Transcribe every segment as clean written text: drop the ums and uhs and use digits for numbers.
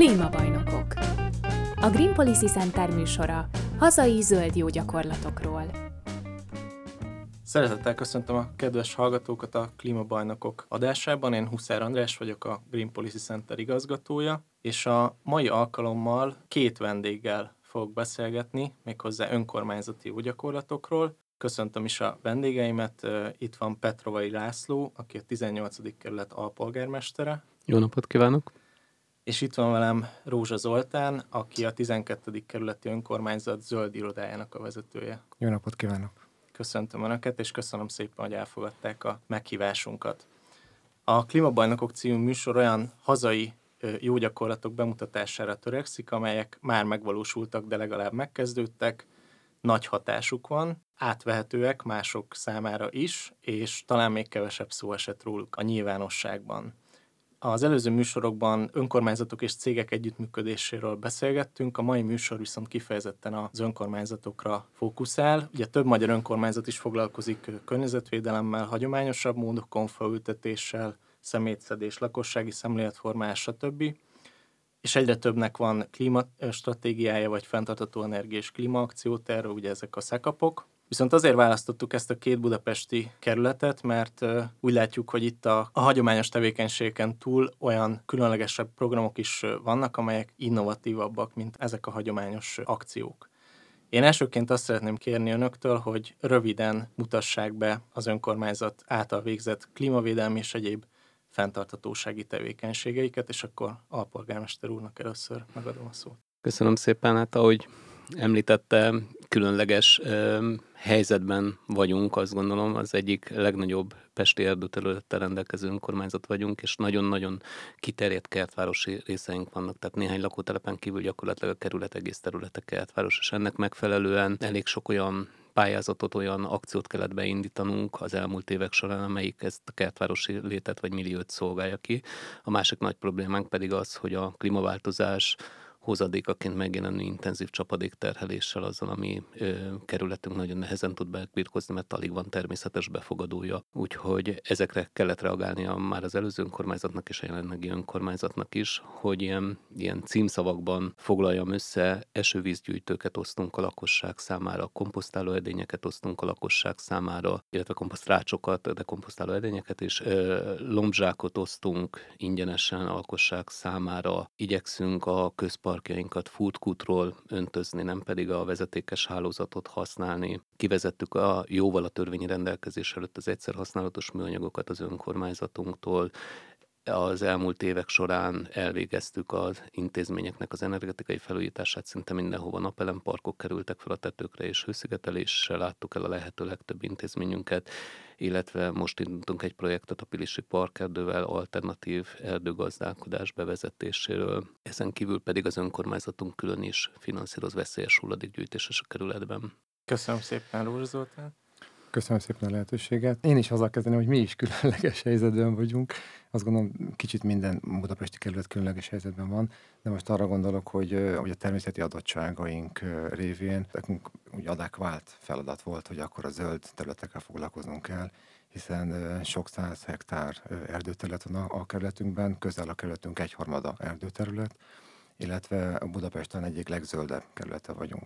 Klímabajnokok. A Green Policy Center műsora hazai zöld jó gyakorlatokról. Szeretettel köszöntöm a kedves hallgatókat a Klímabajnokok adásában. Én Huszár András vagyok, a Green Policy Center igazgatója, és a mai alkalommal két vendéggel fogok beszélgetni, méghozzá önkormányzati jó gyakorlatokról. Köszöntöm is a vendégeimet, itt van Petrovai László, aki a 18. kerület alpolgármestere. Jó napot kívánok! És itt van velem Rózsa Zoltán, aki a 12. kerületi önkormányzat zöld irodájának a vezetője. Jó napot kívánok! Köszöntöm Önöket, és köszönöm szépen, hogy elfogadták a meghívásunkat. A Klímabajnokok című műsor olyan hazai jó gyakorlatok bemutatására törekszik, amelyek már megvalósultak, de legalább megkezdődtek, nagy hatásuk van, átvehetőek mások számára is, és talán még kevesebb szó esett róluk a nyilvánosságban. Az előző műsorokban önkormányzatok és cégek együttműködéséről beszélgettünk, a mai műsor viszont kifejezetten az önkormányzatokra fókuszál. Ugye több magyar önkormányzat is foglalkozik környezetvédelemmel, hagyományosabb módokon, faültetéssel, szemétszedés, lakossági szemléletformás, stb. És egyre többnek van klímastratégiája, vagy fenntartható energia és klímaakcióterve, ugye ezek a szekapok. Viszont azért választottuk ezt a két budapesti kerületet, mert úgy látjuk, hogy itt a hagyományos tevékenységeken túl olyan különlegesebb programok is vannak, amelyek innovatívabbak, mint ezek a hagyományos akciók. Én elsőként azt szeretném kérni önöktől, hogy röviden mutassák be az önkormányzat által végzett klímavédelmi és egyéb fenntarthatósági tevékenységeiket, és akkor alpolgármester úrnak először megadom a szót. Köszönöm szépen, ahogy említette, különleges helyzetben vagyunk, azt gondolom, az egyik legnagyobb pesti erdőterülettel rendelkező önkormányzat vagyunk, és nagyon-nagyon kiterjedt kertvárosi részeink vannak, tehát néhány lakótelepen kívül gyakorlatilag a kerület egész területe kertváros, és ennek megfelelően elég sok olyan pályázatot, olyan akciót kellett beindítanunk az elmúlt évek során, amelyik ezt a kertvárosi létet vagy milliót szolgálja ki. A másik nagy problémánk pedig az, hogy a klímaváltozás hozadékaként megjelenő intenzív csapadékterheléssel, azzal, ami kerületünk nagyon nehezen tud megbirkózni, mert alig van természetes befogadója. Úgyhogy ezekre kellett reagálnia már az előző önkormányzatnak és a jelenlegi önkormányzatnak is, hogy ilyen címszavakban foglaljam össze, esővízgyűjtőket osztunk a lakosság számára, komposztáló edényeket osztunk a lakosság számára, illetve komposztrácsokat, de komposztáló edényeket is, lombzsákot osztunk ingyenesen a lakosság számára, igyekszünk a parkjainkat fútkútról öntözni, nem pedig a vezetékes hálózatot használni. Kivezettük jóval a törvényi rendelkezés előtt az egyszerhasználatos műanyagokat az önkormányzatunktól. Az elmúlt évek során elvégeztük az intézményeknek az energetikai felújítását, szinte mindenhova napelemparkok kerültek fel a tetőkre, és hőszigeteléssel láttuk el a lehető legtöbb intézményünket, illetve most indítunk egy projektet a Pilisi Park Erdővel alternatív erdőgazdálkodás bevezetéséről. Ezen kívül pedig az önkormányzatunk külön is finanszíroz veszélyes hulladékgyűjtéses a kerületben. Köszönöm szépen, Rózsa Zoltán! Köszönöm szépen a lehetőséget. Én is azzal kezdeném, hogy mi is különleges helyzetben vagyunk. Azt gondolom, kicsit minden budapesti kerület különleges helyzetben van, de most arra gondolok, hogy a természeti adottságaink révén nekünk úgy adákvált feladat volt, hogy akkor a zöld területekkel foglalkoznunk kell, hiszen sok száz hektár erdőterület van a kerületünkben, közel a kerületünk egyharmada erdőterület, illetve a Budapesten egyik legzöldebb kerülete vagyunk.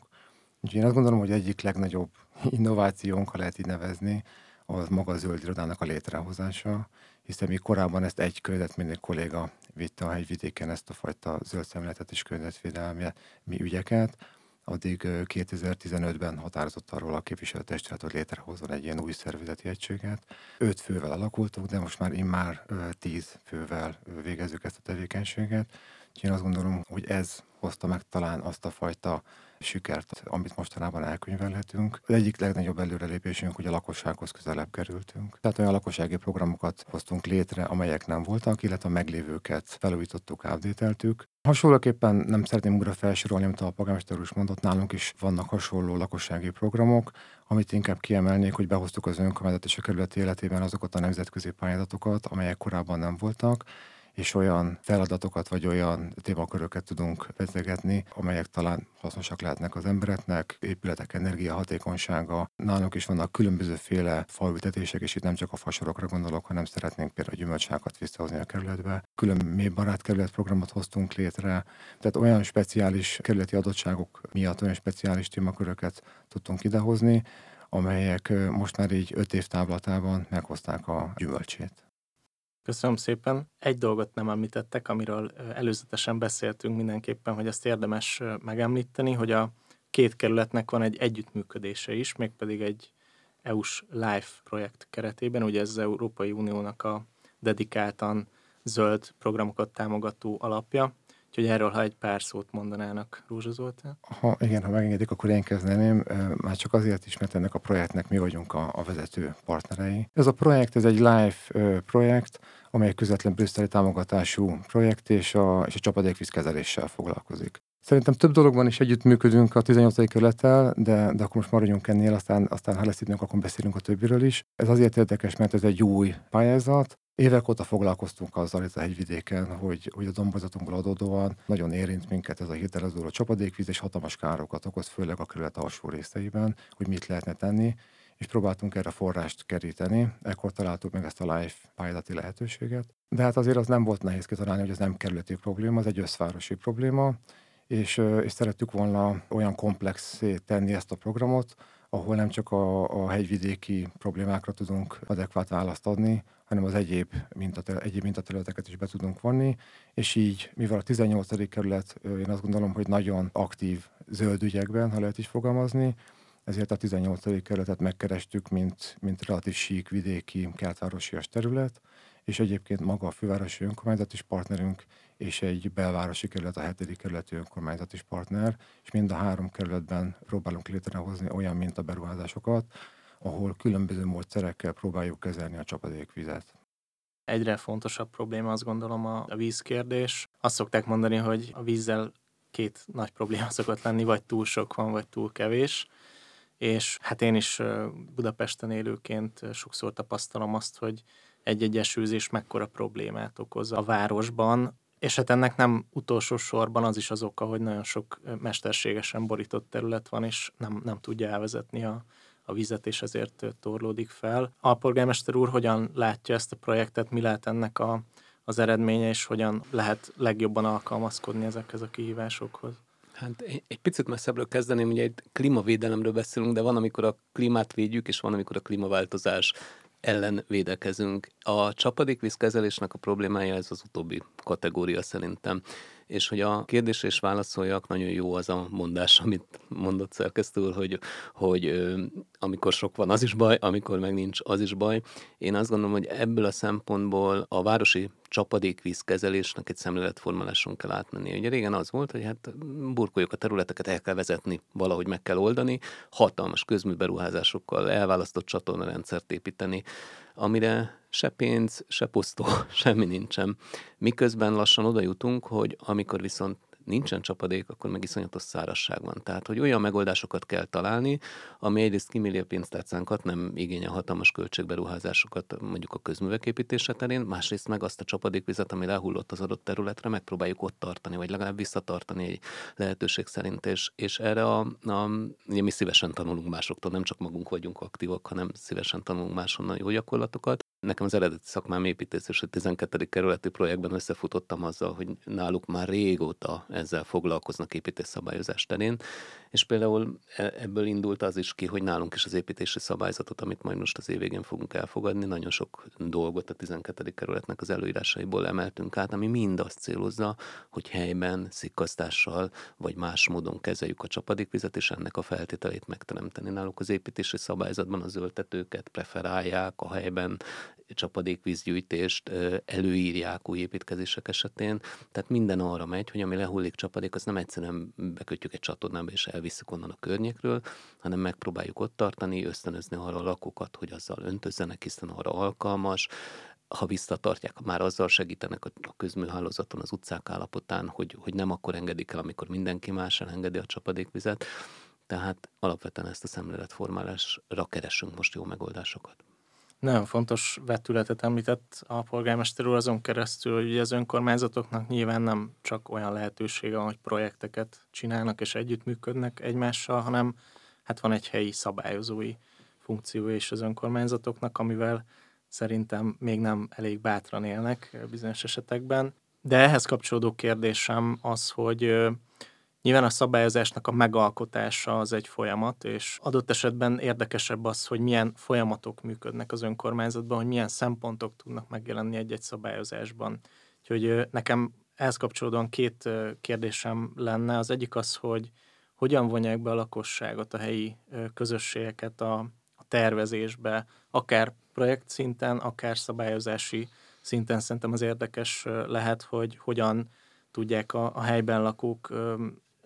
Úgyhogy én azt gondolom, hogy egyik legnagyobb innovációnk, ha lehet így nevezni, az maga a zöld irodának a létrehozása, hiszen mi korábban ezt egy környezetvédelmi kolléga vitte a hegyvidéken ezt a fajta zöld szemléletet és környezetvédelmi ügyeket, addig 2015-ben határozott arról a képviselőtestület, hogy létrehozzon egy ilyen új szervezeti egységet. 5 fővel alakultunk, de most már immár 10 fővel végezzük ezt a tevékenységet. Úgyhogy én azt gondolom, hogy ez hozta meg talán azt a fajta sikert, amit mostanában elkönyvelhetünk. Az egyik legnagyobb előrelépésünk, hogy a lakossághoz közelebb kerültünk. Tehát olyan lakossági programokat hoztunk létre, amelyek nem voltak, illetve a meglévőket felújítottuk, updateltük. Hasonlóképpen nem szeretném újra felsorolni, amit a polgármester úr mondott, nálunk is vannak hasonló lakossági programok, amit inkább kiemelnék, hogy behoztuk az önkormányzat és a kerület életében azokat a nemzetközi pályázatokat, amelyek korábban nem voltak, és olyan feladatokat vagy olyan témaköröket tudunk beszélgetni, amelyek talán hasznosak lehetnek az embereknek, épületek energiahatékonysága. Nálunk is vannak különbözőféle faültetések, és itt nem csak a fasorokra gondolok, hanem szeretnénk például gyümölcsákat visszahozni a kerületbe. Külön mélybarát kerületprogramot hoztunk létre, tehát olyan speciális kerületi adottságok miatt olyan speciális témaköröket tudtunk idehozni, amelyek most már így 5 év távlatában meghozták a gyümölcsét. Köszönöm szépen. Egy dolgot nem említettek, amiről előzetesen beszéltünk mindenképpen, hogy ezt érdemes megemlíteni, hogy a két kerületnek van egy együttműködése is, mégpedig egy EU-s LIFE projekt keretében, ugye ez az Európai Uniónak a dedikáltan zöld programokat támogató alapja. Úgyhogy erről, ha egy pár szót mondanának, Rózsa Zoltán? Ha megengedik, akkor én kezdeném. Már csak azért is, mert ennek a projektnek mi vagyunk a vezető partnerei. Ez a projekt, ez egy LIFE projekt, amely közvetlen brüsszeli támogatású projekt, és a csapadékvízkezeléssel foglalkozik. Szerintem több dologban is együttműködünk a 18. kerülettel, de akkor most maradjunk ennél, aztán ha lesz időnk, akkor beszélünk a többiről is. Ez azért érdekes, mert ez egy új pályázat. Évek óta foglalkoztunk azzal itt a hegyvidéken, hogy a domborzatunkból adódóan nagyon érint minket ez a hirtelen zúló csapadékvíz, és hatalmas károkat okoz, főleg a kerület alsó részeiben, hogy mit lehetne tenni, és próbáltunk erre forrást keríteni. Ekkor találtuk meg ezt a LIFE pályázati lehetőséget. De hát azért az nem volt nehéz kitalálni, hogy ez nem kerületi probléma, ez egy összvárosi probléma, és szerettük volna olyan komplexé tenni ezt a programot, ahol nem csak a hegyvidéki problémákra tudunk adekvát választ adni, hanem az egyéb mintaterületeket is be tudunk vonni, és így, mivel a 18. kerület, én azt gondolom, hogy nagyon aktív zöld ügyekben, ha lehet is fogalmazni, ezért a 18. kerületet megkerestük, mint relatív sík, vidéki, kertvárosias terület, és egyébként maga a fővárosi önkormányzat is partnerünk, és egy belvárosi kerület, a 7. kerületi önkormányzat is partner, és mind a 3 kerületben próbálunk létrehozni olyan mintaberuházásokat, ahol különböző módszerekkel próbáljuk kezelni a csapadékvizet. Egyre fontosabb probléma, azt gondolom, a vízkérdés. Azt szokták mondani, hogy a vízzel két nagy probléma szokott lenni, vagy túl sok van, vagy túl kevés. És hát én is Budapesten élőként sokszor tapasztalom azt, hogy egy-egy esőzés mekkora problémát okoz a városban, és hát ennek nem utolsó sorban az is az oka, hogy nagyon sok mesterségesen borított terület van, és nem tudja elvezetni a vizet, és ezért torlódik fel. Alpolgármester úr hogyan látja ezt a projektet, mi lehet ennek az eredménye, és hogyan lehet legjobban alkalmazkodni ezekhez a kihívásokhoz? Hát egy picit messzebbről kezdeném, ugye egy klímavédelemről beszélünk, de van, amikor a klímát védjük, és van, amikor a klímaváltozás ellen védekezünk. A csapadékvízkezelésnek a problémája ez az utóbbi kategória szerintem. És hogy a kérdésre is válaszoljak, nagyon jó az a mondás, amit mondott szerkesztő, hogy amikor sok van, az is baj, amikor meg nincs, az is baj. Én azt gondolom, hogy ebből a szempontból a városi csapadékvízkezelésnek egy szemléletformáláson kell átmenni. Ugye régen az volt, hogy hát burkoljuk a területeket, el kell vezetni, valahogy meg kell oldani, hatalmas közműberuházásokkal elválasztott csatornarendszert építeni, amire se pénz, se posztó, semmi nincsen. Miközben lassan oda jutunk, hogy amikor viszont nincsen csapadék, akkor meg iszonyatos szárazság van. Tehát, hogy olyan megoldásokat kell találni, ami egyrészt kimélje a pénztárcánkat, nem igényel hatalmas költségberuházásokat mondjuk a közművek építése terén, másrészt meg azt a csapadékvizet, ami lehullott az adott területre, megpróbáljuk ott tartani, vagy legalább visszatartani egy lehetőség szerint. És erre ugye mi szívesen tanulunk másoktól, nem csak magunk vagyunk aktívak, hanem szívesen tanulunk máshonnan jó gyakorlatokat. Nekem az eredeti szakmám építész, és a 12. kerületi projektben összefutottam azzal, hogy náluk már régóta ezzel foglalkoznak építésszabályozás terén, és például ebből indult az is ki, hogy nálunk is az építési szabályzatot, amit majd most az év végén fogunk elfogadni, nagyon sok dolgot a 12. kerületnek az előírásaiból emeltünk át, ami mind azt célozza, hogy helyben, szikkasztással vagy más módon kezeljük a csapadékvizet, és ennek a feltételét megteremteni. Náluk az építési szabályzatban az öltetőket preferálják, a helyben csapadékvízgyűjtést előírják új építkezések esetén, tehát minden arra megy, hogy ami lehullik csapadék, az nem egyszerűen bekötjük egy csatornába és elviszük onnan a környékről, hanem megpróbáljuk ott tartani, ösztönözni arra a lakókat, hogy azzal öntözzenek, hiszen arra alkalmas. Ha visszatartják, már azzal segítenek a közműhálózaton, az utcák állapotán, hogy nem akkor engedik el, amikor mindenki más elengedi a csapadékvizet. Tehát alapvetően ezt a szemléletformálásra keresünk most jó megoldásokat. Nagyon fontos vetületet említett a polgármester úr azon keresztül, hogy az önkormányzatoknak nyilván nem csak olyan lehetősége, hogy projekteket csinálnak és együttműködnek egymással, hanem hát van egy helyi szabályozói funkciója is az önkormányzatoknak, amivel szerintem még nem elég bátran élnek bizonyos esetekben. De ehhez kapcsolódó kérdésem az, hogy nyilván a szabályozásnak a megalkotása az egy folyamat, és adott esetben érdekesebb az, hogy milyen folyamatok működnek az önkormányzatban, hogy milyen szempontok tudnak megjelenni egy-egy szabályozásban. Úgyhogy nekem ehhez kapcsolódóan két kérdésem lenne. Az egyik az, hogy hogyan vonják be a lakosságot, a helyi közösségeket a tervezésbe, akár projektszinten, akár szabályozási szinten. Szerintem az érdekes lehet, hogy hogyan tudják a helyben lakók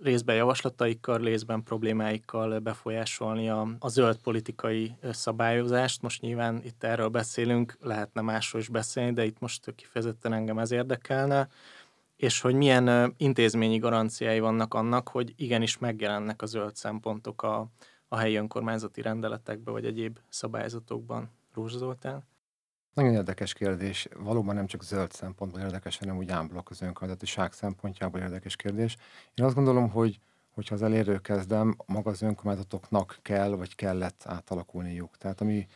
részben javaslataikkal, részben problémáikkal befolyásolni a zöld politikai szabályozást. Most nyilván itt erről beszélünk, lehetne másról is beszélni, de itt most kifejezetten engem ez érdekelne, és hogy milyen intézményi garanciái vannak annak, hogy igenis megjelennek a zöld szempontok a helyi önkormányzati rendeletekben, vagy egyéb szabályzatokban. Rózsa Zoltán? Nagyon érdekes kérdés. Valóban nem csak zöld szempontból érdekes, hanem úgy ámblok az önkormányzatiság szempontjából érdekes kérdés. Én azt gondolom, hogy ha az eléről kezdem, maga az önkormányzatoknak kell, vagy kellett átalakulniuk. Tehát ami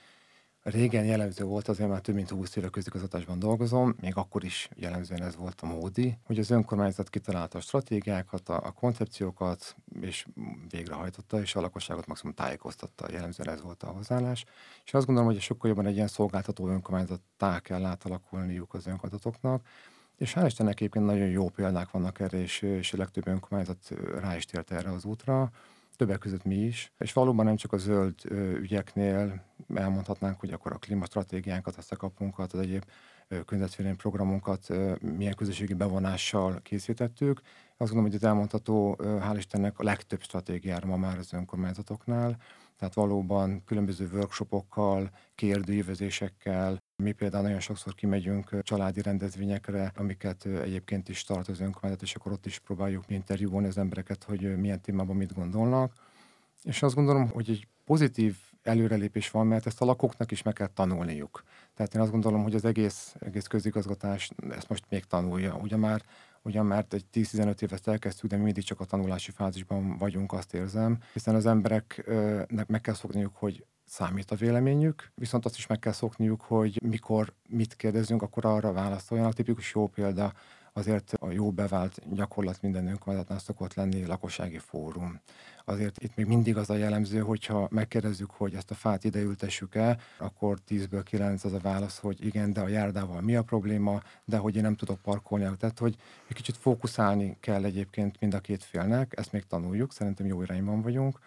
régen jellemző volt, azért már több mint 20 éve közigazgatásban dolgozom, még akkor is jellemzően ez volt a módi, hogy az önkormányzat kitalálta a stratégiákat, a koncepciókat, és végrehajtotta, és a lakosságot maximum tájékoztatta. Jellemzően ez volt a hozzáállás. És azt gondolom, hogy sokkal jobban egy ilyen szolgáltató önkormányzattá kell átalakulniuk az önkormányzatoknak, és hál' Istennek egyébként nagyon jó példák vannak erre, és a legtöbb önkormányzat rá is tért erre az útra. Többek között mi is, és valóban nem csak a zöld ügyeknél elmondhatnánk, hogy akkor a klímastratégiánkat, a szakapunkat, az egyéb környezetvédelmi programunkat milyen közösségi bevonással készítettük. Azt gondolom, hogy ez elmondható, hál' Istennek a legtöbb stratégiára ma már az önkormányzatoknál, tehát valóban különböző workshopokkal, kérdőívezésekkel. Mi például nagyon sokszor kimegyünk családi rendezvényekre, amiket egyébként is tart az önkormányzat, és akkor ott is próbáljuk interjúolni az embereket, hogy milyen témában mit gondolnak. És azt gondolom, hogy egy pozitív előrelépés van, mert ezt a lakóknak is meg kell tanulniuk. Tehát én azt gondolom, hogy az egész közigazgatás ezt most még tanulja. Ugyan már egy 10-15 évet elkezdtük, de mi mindig csak a tanulási fázisban vagyunk, azt érzem. Hiszen az embereknek meg kell szokniuk, hogy számít a véleményük, viszont azt is meg kell szokniuk, hogy mikor mit kérdezünk, akkor arra válaszoljanak. Tipikus jó példa, azért a jó bevált gyakorlat minden önkormányzatnál szokott lenni lakossági fórum. Azért itt még mindig az a jellemző, hogyha megkérdezzük, hogy ezt a fát ide ültessük-e, akkor 10-ből 9 az a válasz, hogy igen, de a járdával mi a probléma, de hogy én nem tudok parkolni. Tehát, hogy egy kicsit fókuszálni kell egyébként mind a két félnek, ezt még tanuljuk, szerintem jó irányban vagyunk.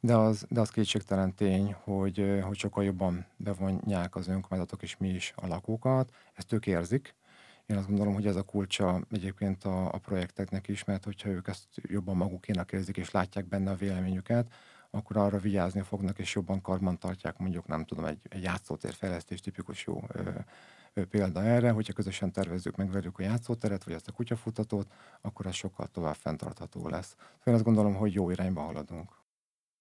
De az kétségtelen tény, hogy sokkal jobban bevonják az önkormányzatok és mi is a lakókat. Ezt ők érzik. Én azt gondolom, hogy ez a kulcsa egyébként a projekteknek is, mert hogyha ők ezt jobban magukénak érzik és látják benne a véleményüket, akkor arra vigyázni fognak és jobban karban tartják, mondjuk nem tudom, egy játszótérfejlesztés tipikus jó példa erre, hogyha közösen tervezzük meg velük a játszóteret, vagy azt a kutyafutatót, akkor ez sokkal tovább fenntartható lesz. Én azt gondolom, hogy jó irányba haladunk.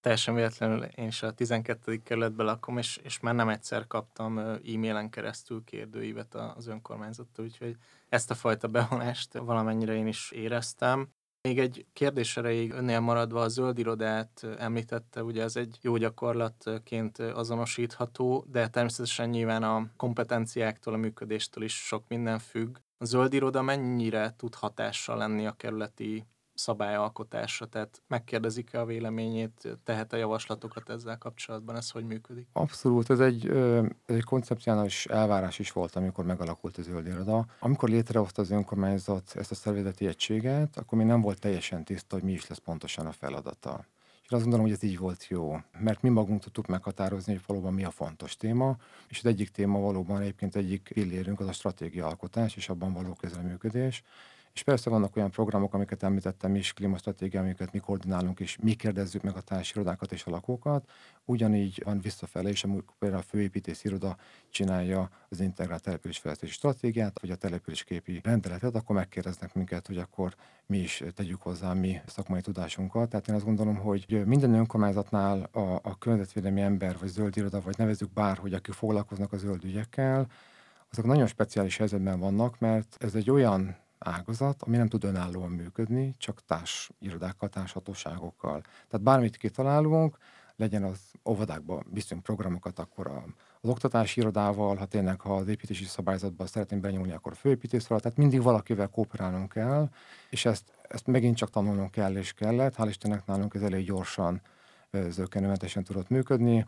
Teljesen véletlenül én is a 12. kerületben lakom, és már nem egyszer kaptam e-mailen keresztül kérdőívet az önkormányzattól, úgyhogy ezt a fajta bevonást valamennyire én is éreztem. Még egy kérdés erejéig önnél maradva a zöld irodát említette, ugye ez egy jó gyakorlatként azonosítható, de természetesen nyilván a kompetenciáktól, a működéstől is sok minden függ. A zöld iroda mennyire tud hatással lenni a kerületi szabályalkotásra, tehát megkérdezik-e a véleményét, tehet-e javaslatokat ezzel kapcsolatban, ez hogy működik? Abszolút, ez egy koncepcionális elvárás is volt, amikor megalakult a zöld iroda. Amikor létrehozta az önkormányzat ezt a szervezeti egységet, akkor még nem volt teljesen tiszta, hogy mi is lesz pontosan a feladata. És azt gondolom, hogy ez így volt jó, mert mi magunk tudtuk meghatározni, hogy valóban mi a fontos téma, és az egyik téma valóban egyébként egyik pillérünk az a stratégiaalkotás, és abban való közreműködés. És persze vannak olyan programok, amiket említettem is, klímastratégia, amiket mi koordinálunk, és mi kérdezzük meg a társirodákat és a lakókat. Ugyanígy van visszafele, és például a főépítész iroda csinálja az integrált településfejlesztési stratégiát, vagy a településképi rendeletet, akkor megkérdeznek minket, hogy akkor mi is tegyük hozzá mi szakmai tudásunkat. Tehát én azt gondolom, hogy minden önkormányzatnál a környezetvédelmi ember, vagy zöld iroda, vagy nevezzük bárhogy, akik foglalkoznak a zöld ügyekkel, azok nagyon speciális helyzetben vannak, mert ez egy olyan ágazat, ami nem tud önállóan működni, csak társirodákkal, társhatóságokkal. Tehát bármit kitalálunk, legyen az óvodákban biztos programokat, akkor az oktatási irodával, ha tényleg az építési szabályzatban szeretném benyúlni, akkor a főépítészről, tehát mindig valakivel kooperálnunk kell, és ezt megint csak tanulnunk kell és kellett. Hál' Istennek nálunk ez elég gyorsan, zökkenőmentesen tudott működni.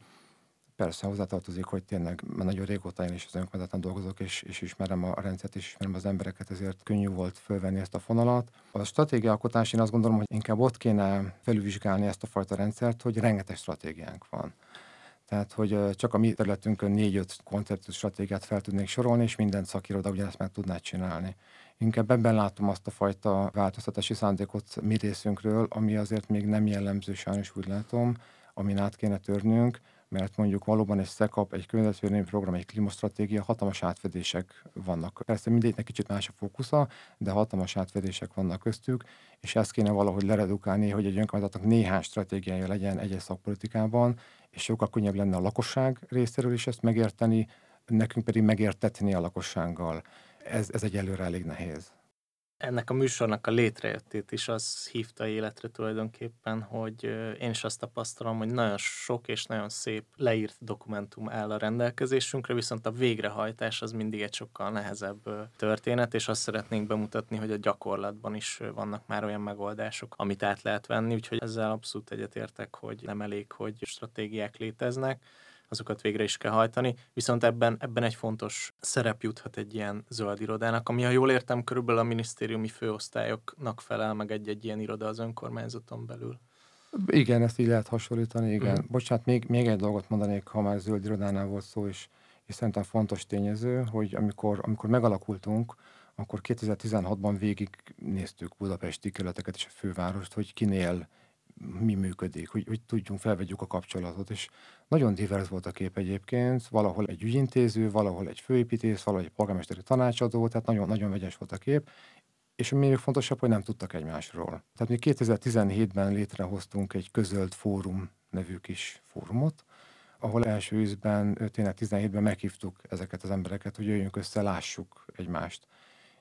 Persze hozzátartozik, hogy tényleg már nagyon régóta én is az önkormányzatnál dolgozok, és ismerem a rendszert, és ismerem az embereket, ezért könnyű volt fölvenni ezt a fonalat. A stratégiaalkotás, én azt gondolom, hogy inkább ott kéne felülvizsgálni ezt a fajta rendszert, hogy rengeteg stratégiánk van. Tehát, hogy csak a mi területünkön 4-5 konceptus stratégiát fel tudnék sorolni, és minden szakiroda ugyanezt meg tudná csinálni. Inkább ebben látom azt a fajta változtatási szándékot mi részünkről, ami azért még nem jellemző, sajnos úgy látom, amin át kéne törnünk, mert mondjuk valóban egy SZEKAP, egy környezetvédelmi program, egy klímastratégia, hatalmas átfedések vannak. Persze mindegyiknek kicsit más a fókusza, de hatalmas átfedések vannak köztük, és ezt kéne valahogy leredukálni, hogy egy önkormányzatnak néhány stratégiája legyen egy-egy szakpolitikában, és sokkal könnyebb lenne a lakosság részéről is ezt megérteni, nekünk pedig megértetni a lakossággal. Ez egyelőre elég nehéz. Ennek a műsornak a létrejöttét is az hívta életre tulajdonképpen, hogy én is azt tapasztalom, hogy nagyon sok és nagyon szép leírt dokumentum áll a rendelkezésünkre, viszont a végrehajtás az mindig egy sokkal nehezebb történet, és azt szeretnénk bemutatni, hogy a gyakorlatban is vannak már olyan megoldások, amit át lehet venni, úgyhogy ezzel abszolút egyetértek, hogy nem elég, hogy stratégiák léteznek, azokat végre is kell hajtani, viszont ebben egy fontos szerep juthat egy ilyen zöld irodának, ami, ha jól értem, körülbelül a minisztériumi főosztályoknak felel meg egy-egy ilyen iroda az önkormányzaton belül. Igen, ezt így lehet hasonlítani, igen. Mm. Bocsánat, még egy dolgot mondanék, ha már zöld irodánál volt szó, és szerintem fontos tényező, hogy amikor megalakultunk, akkor 2016-ban végignéztük budapesti kerületeket és a fővárost, hogy kinél mi működik, hogy tudjunk, felvegyük a kapcsolatot, és nagyon divers volt a kép egyébként, valahol egy ügyintéző, valahol egy főépítész, valahol egy polgármesteri tanácsadó, tehát nagyon-nagyon vegyes volt a kép, és még fontosabb, hogy nem tudtak egymásról. Tehát mi 2017-ben létrehoztunk egy Közöld Fórum nevű kis fórumot, ahol első ízben, tényleg 2017-ben meghívtuk ezeket az embereket, hogy jöjjünk össze, lássuk egymást.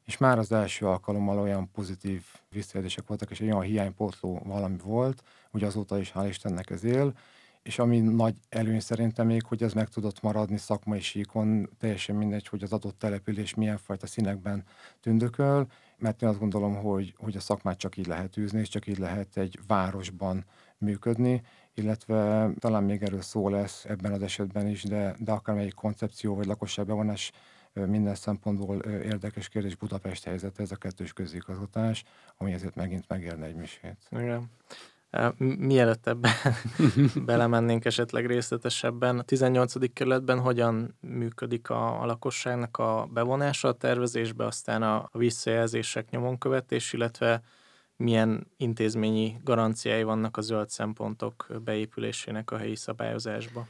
És már az első alkalommal olyan pozitív visszajelzések voltak, és egy olyan hiánypótló valami volt, hogy azóta is hál' Istennek ez él, és ami nagy előny szerintem még, hogy ez meg tudott maradni szakmai síkon, teljesen mindegy, hogy az adott település milyen fajta színekben tündököl, mert én azt gondolom, hogy a szakmát csak így lehet űzni, és csak így lehet egy városban működni, illetve talán még erről szó lesz ebben az esetben is, de akármelyik koncepció vagy lakosságbevonás minden szempontból érdekes kérdés Budapest helyzete, ez a kettős közigazgatás, ami ezért megint megérne egy misét. Igen. Mielőtt ebben belemennénk esetleg részletesebben, a 18. kerületben hogyan működik a lakosságnak a bevonása a tervezésbe, aztán a visszajelzések nyomonkövetés, illetve milyen intézményi garanciái vannak a zöld szempontok beépülésének a helyi szabályozásba?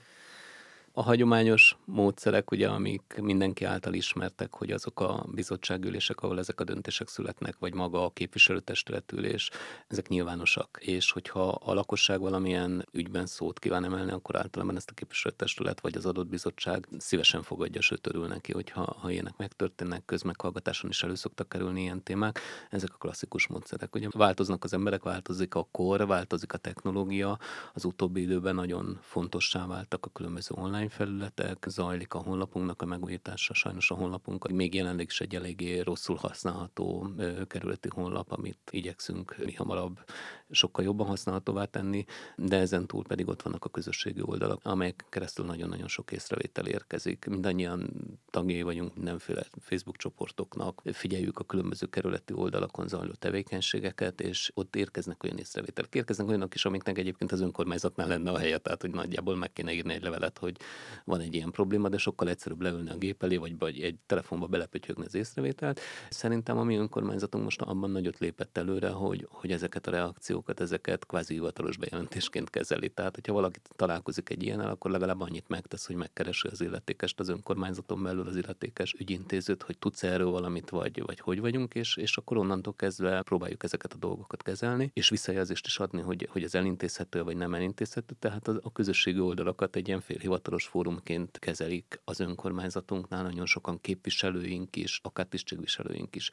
A hagyományos módszerek, ugye, amik mindenki által ismertek, hogy azok a bizottságülések, ahol ezek a döntések születnek, vagy maga a képviselőtestületülés, ezek nyilvánosak. És hogyha a lakosság valamilyen ügyben szót kíván emelni, akkor általában ezt a képviselőtestület, vagy az adott bizottság szívesen fogadja, sőt örül neki, hogyha ilyenek megtörténnek, közmeghallgatáson is elő szoktak kerülni ilyen témák. Ezek a klasszikus módszerek. Ugye változnak az emberek, változik a kor, változik a technológia. Az utóbbi időben nagyon fontossá váltak a különböző online felületek, zajlik a honlapunknak a megújítása, sajnos a honlapunk még jelenleg is egy eléggé rosszul használható kerületi honlap, amit igyekszünk mi hamarabb sokkal jobban használhatóvá tenni, de ezen túl pedig ott vannak a közösségi oldalak, amelyek keresztül nagyon-nagyon sok észrevétel érkezik. Mindannyian tagjai vagyunk mindenféle Facebook csoportoknak, figyeljük a különböző kerületi oldalakon zajló tevékenységeket, és ott érkeznek olyan észrevételek. Érkeznek olyanok is, amiknek egyébként az önkormányzatnál lenne a helye, tehát hogy nagyjából meg kéne írni egy levelet, hogy van egy ilyen probléma, de sokkal egyszerűbb leülni a gép elé, vagy egy telefonba belepötyögni az észrevételt. Szerintem a mi önkormányzatunk most abban nagyot lépett előre, hogy ezeket a reakciókat, ezeket kvázi hivatalos bejelentésként kezeli. Tehát, hogyha valaki találkozik egy ilyennel, akkor legalább annyit megtesz, hogy megkeresi az illetékest, az önkormányzaton belül az illetékes ügyintézőt, hogy tudsz erről valamit, vagy hogy vagyunk, és akkor onnantól kezdve próbáljuk ezeket a dolgokat kezelni, és visszajelzést is adni, hogy ez elintézhető, vagy nem elintézhető. Tehát a közösségi oldalakat egy ilyen félhivatalos fórumként kezelik az önkormányzatunknál, nagyon sokan képviselőink is, akár tisztségviselőink is.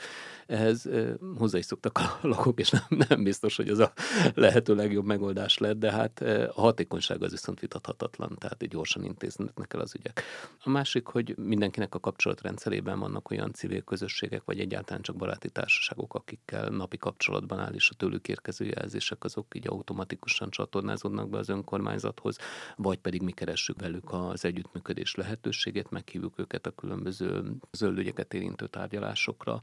Ehhez hozzá is szoktak a lakók, és nem biztos, hogy az a lehető legjobb megoldás lett, de hát a hatékonyság az viszont vitathatatlan, tehát gyorsan intéznek el az ügyek. A másik, hogy mindenkinek a kapcsolatrendszerében vannak olyan civil közösségek, vagy egyáltalán csak baráti társaságok, akikkel napi kapcsolatban áll, és a tőlük érkező jelzések azok így automatikusan csatornázódnak be az önkormányzathoz, vagy pedig mi keressük velük az együttműködés lehetőségét, meghívjuk őket a különböző zöld ügyeket érintő tárgyalásokra.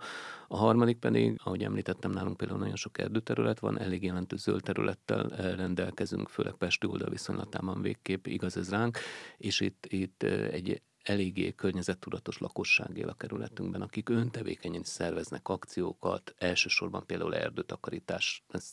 A harmadik pedig, ahogy említettem, nálunk például nagyon sok erdőterület van, elég jelentős zöld területtel rendelkezünk, főleg Pesti oldal viszonylatában végképp igaz ez ránk, és itt egy eléggé környezettudatos lakosság él a kerületünkben, akik öntevékenyen szerveznek akciókat, elsősorban például erdőtakarítás, ez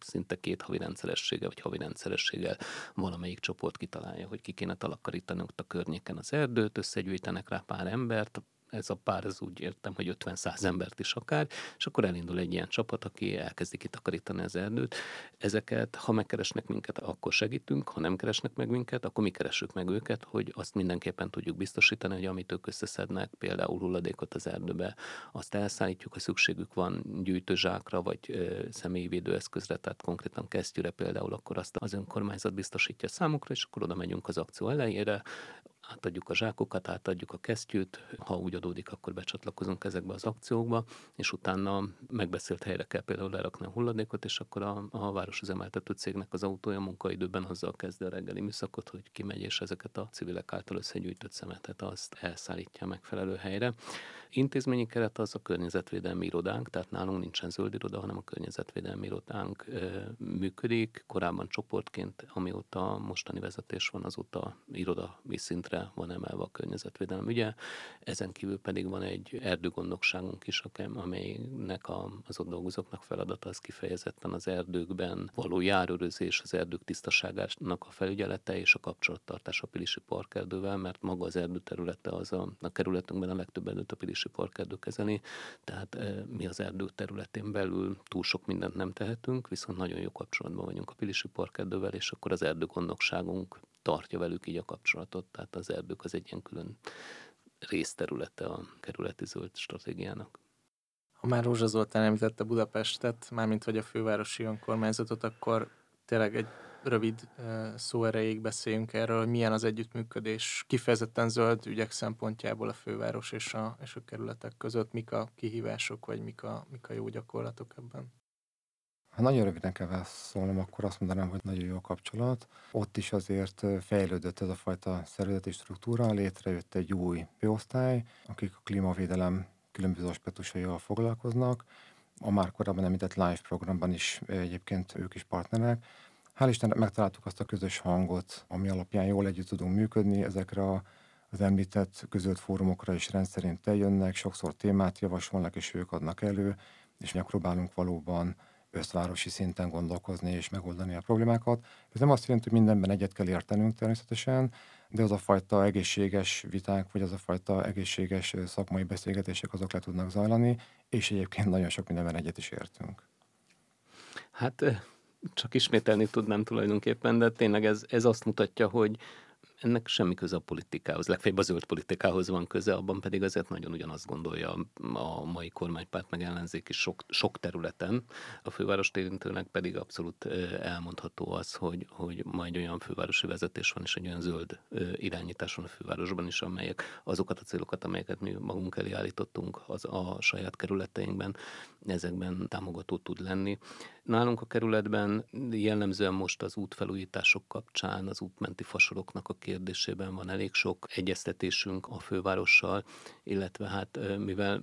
szinte két havi rendszerességgel, vagy havi rendszerességgel valamelyik csoport kitalálja, hogy ki kéne takarítani ott a környéken az erdőt, összegyűjtenek rá pár embert, ez a pár, az úgy értem, hogy 50-100 embert is akár, és akkor elindul egy ilyen csapat, aki elkezdi kitakarítani az erdőt. Ezeket, ha megkeresnek minket, akkor segítünk, ha nem keresnek meg minket, akkor mi keressük meg őket, hogy azt mindenképpen tudjuk biztosítani, hogy amit ők összeszednek, például hulladékot az erdőbe, azt elszállítjuk, ha szükségük van gyűjtőzsákra, vagy személyi védőeszközre, tehát konkrétan kesztyűre például, akkor azt az önkormányzat biztosítja számukra, és akkor oda megyünk az akció elejére, átadjuk a zsákokat, átadjuk a kesztyűt, ha úgy adódik, akkor becsatlakozunk ezekbe az akciókba, és utána megbeszélt helyre kell például lerakni a hulladékot, és akkor a városüzemeltető cégnek az autója munkaidőben azzal kezdi a reggeli műszakot, hogy kimegy, és ezeket a civilek által összegyűjtött szemetet azt elszállítja a megfelelő helyre. Intézményi keret az a környezetvédelmi irodánk, tehát nálunk nincsen zöld iroda, hanem a környezetvédelmi irodánk működik. Korábban csoportként, amióta mostani vezetés van, azóta irodai szintre van emelve a környezetvédelem ügye. Ezen kívül pedig van egy erdőgondnokságunk is, amelynek az ott dolgozóknak feladata az kifejezetten az erdőkben való járőrözés, az erdők tisztaságának a felügyelete és a kapcsolattartás a Pilisi Park Erdővel, mert maga az erdőterülete az a kerületünkben a legtöbb erdőt a Pilisi Park Erdő kezeli, tehát mi az erdő területén belül túl sok mindent nem tehetünk, viszont nagyon jó kapcsolatban vagyunk a Pilisi Park Erdővel, és akkor az erdőgondnokságunk tartja velük így a kapcsolatot, tehát az erdők az egy ilyen külön részterülete a kerületi zöld stratégiának. Ha már Rózsa Zoltán említette Budapestet, mármint hogy a fővárosi önkormányzatot, akkor tényleg egy rövid szó erejéig beszéljünk erről, hogy milyen az együttműködés kifejezetten zöld ügyek szempontjából a főváros és a kerületek között, mik a kihívások, vagy mik a jó gyakorlatok ebben. Ha nagyon röviden kell szólnom, akkor azt mondanám, hogy nagyon jó a kapcsolat. Ott is azért fejlődött ez a fajta szervezeti struktúra, létrejött egy új főosztály, akik a klímavédelem különböző aspektusaival foglalkoznak. A már korábban említett LIFE programban is egyébként ők is partnerek. Hál' Istennek megtaláltuk azt a közös hangot, ami alapján jól együtt tudunk működni, ezekre az említett közölt fórumokra is rendszerint eljönnek, sokszor témát javasolnak, és ők adnak elő, és megpróbálunk valóban összvárosi szinten gondolkozni és megoldani a problémákat. Ez nem azt jelenti, hogy mindenben egyet kell értenünk természetesen, de az a fajta egészséges viták, vagy az a fajta egészséges szakmai beszélgetések azok le tudnak zajlani, és egyébként nagyon sok mindenben egyet is értünk. Hát csak ismételni tudnám tulajdonképpen, de tényleg ez azt mutatja, hogy ennek semmi köze a politikához, legfeljebb a zöld politikához van köze, abban pedig azért nagyon ugyanazt gondolja a mai kormánypárt meg ellenzék is sok területen. A fővárost érintőnek pedig abszolút elmondható az, hogy majd olyan fővárosi vezetés van, és egy olyan zöld irányítás van a fővárosban is, amelyek azokat a célokat, amelyeket mi magunk elé állítottunk az a saját kerületeinkben, ezekben támogató tud lenni. Nálunk a kerületben jellemzően most az útfelújítások kapcsán, az útmenti fasoroknak a kérdésében van elég sok egyeztetésünk a fővárossal, illetve hát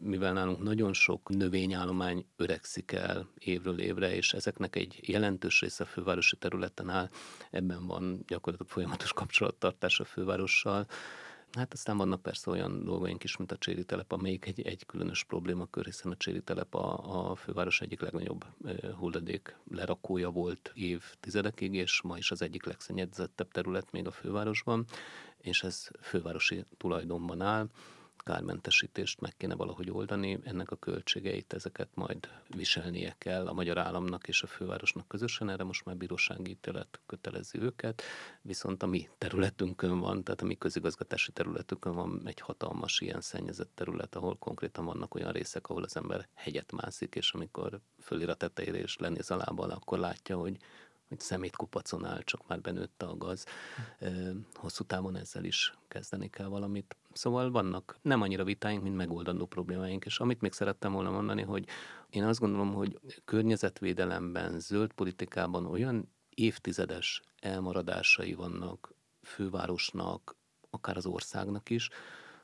mivel nálunk nagyon sok növényállomány öregszik el évről évre, és ezeknek egy jelentős része a fővárosi területen áll, ebben van gyakorlatilag folyamatos kapcsolattartás a fővárossal. Hát aztán vannak persze olyan dolgaink is, mint a Cséri telep, amelyik egy különös problémakör, hiszen a Cséri telep a főváros egyik legnagyobb hulladék lerakója volt évtizedekig, és ma is az egyik legszennyezettebb terület még a fővárosban, és ez fővárosi tulajdonban áll. Kármentesítést meg kéne valahogy oldani, ennek a költségeit, ezeket majd viselnie kell a magyar államnak és a fővárosnak közösen, erre most már bírósági ítélet kötelezi őket, viszont a mi területünkön van, tehát a mi közigazgatási területünkön van egy hatalmas ilyen szennyezett terület, ahol konkrétan vannak olyan részek, ahol az ember hegyet mászik, és amikor fölír a tetejére és lenéz a lábbal, akkor látja, hogy szemétkupacon áll, csak már benőtte a gaz. Hosszú távon ezzel is kezdeni kell valamit. Szóval vannak nem annyira vitáink, mint megoldandó problémáink, és amit még szerettem volna mondani, hogy én azt gondolom, hogy környezetvédelemben, zöld politikában olyan évtizedes elmaradásai vannak fővárosnak, akár az országnak is,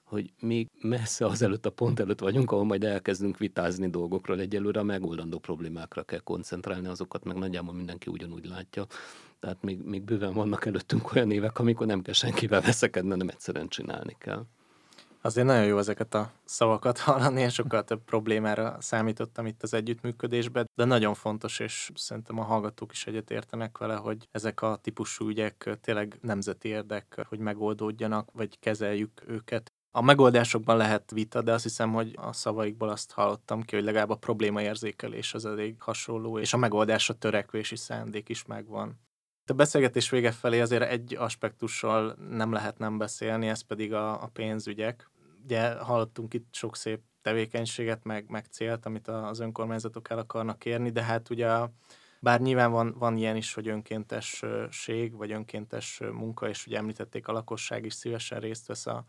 hogy még messze azelőtt a pont előtt vagyunk, ahol majd elkezdünk vitázni dolgokról. Egyelőre a megoldandó problémákra kell koncentrálni, azokat meg nagyjából mindenki ugyanúgy látja. Tehát még bőven vannak előttünk olyan évek, amikor nem kell senkivel veszekedni, hanem egyszerűen csinálni kell. Azért nagyon jó ezeket a szavakat hallani, és sokkal több problémára számítottam itt az együttműködésben, de nagyon fontos, és szerintem a hallgatók is egyetértenek vele, hogy ezek a típusú ügyek tényleg nemzeti érdek, hogy megoldódjanak, vagy kezeljük őket. A megoldásokban lehet vita, de azt hiszem, hogy a szavaikból azt hallottam ki, hogy legalább a problémaérzékelés az elég hasonló, és a megoldásra törekvési szándék is megvan. A beszélgetés vége felé azért egy aspektussal nem lehet nem beszélni, ez pedig a pénzügyek. Ugye hallottunk itt sok szép tevékenységet, meg célt, amit az önkormányzatok el akarnak érni, de hát ugye bár nyilván van ilyen is, hogy önkéntesség, vagy önkéntes munka, és ugye említették, a lakosság is szívesen részt vesz a